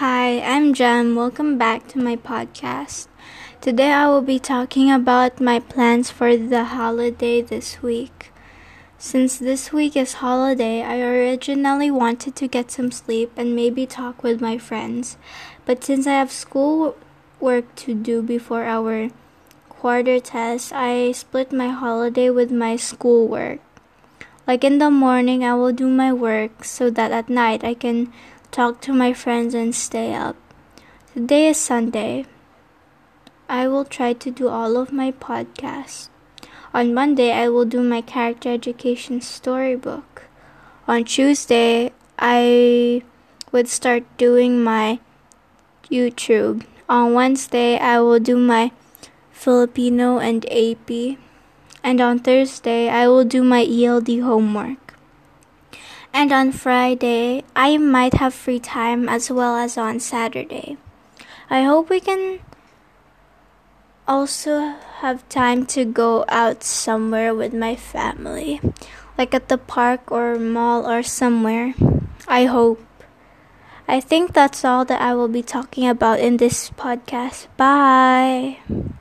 Hi, I'm Jem. Welcome back to my podcast. Today I will be talking about my plans for the holiday this week. Since this week is holiday, I originally wanted to get some sleep and maybe talk with my friends. But since I have school work to do before our quarter test, I split my holiday with my school work. Like in the morning, I will do my work so that at night I can talk to my friends and stay up. Today is Sunday. I will try to do all of my podcasts. On Monday, I will do my character education storybook. On Tuesday, I would start doing my YouTube. On Wednesday, I will do my Filipino and AP. And on Thursday, I will do my ELD homework. And on Friday, I might have free time as well as on Saturday. I hope we can also have time to go out somewhere with my family, like at the park or mall or somewhere. I hope. I think that's all that I will be talking about in this podcast. Bye!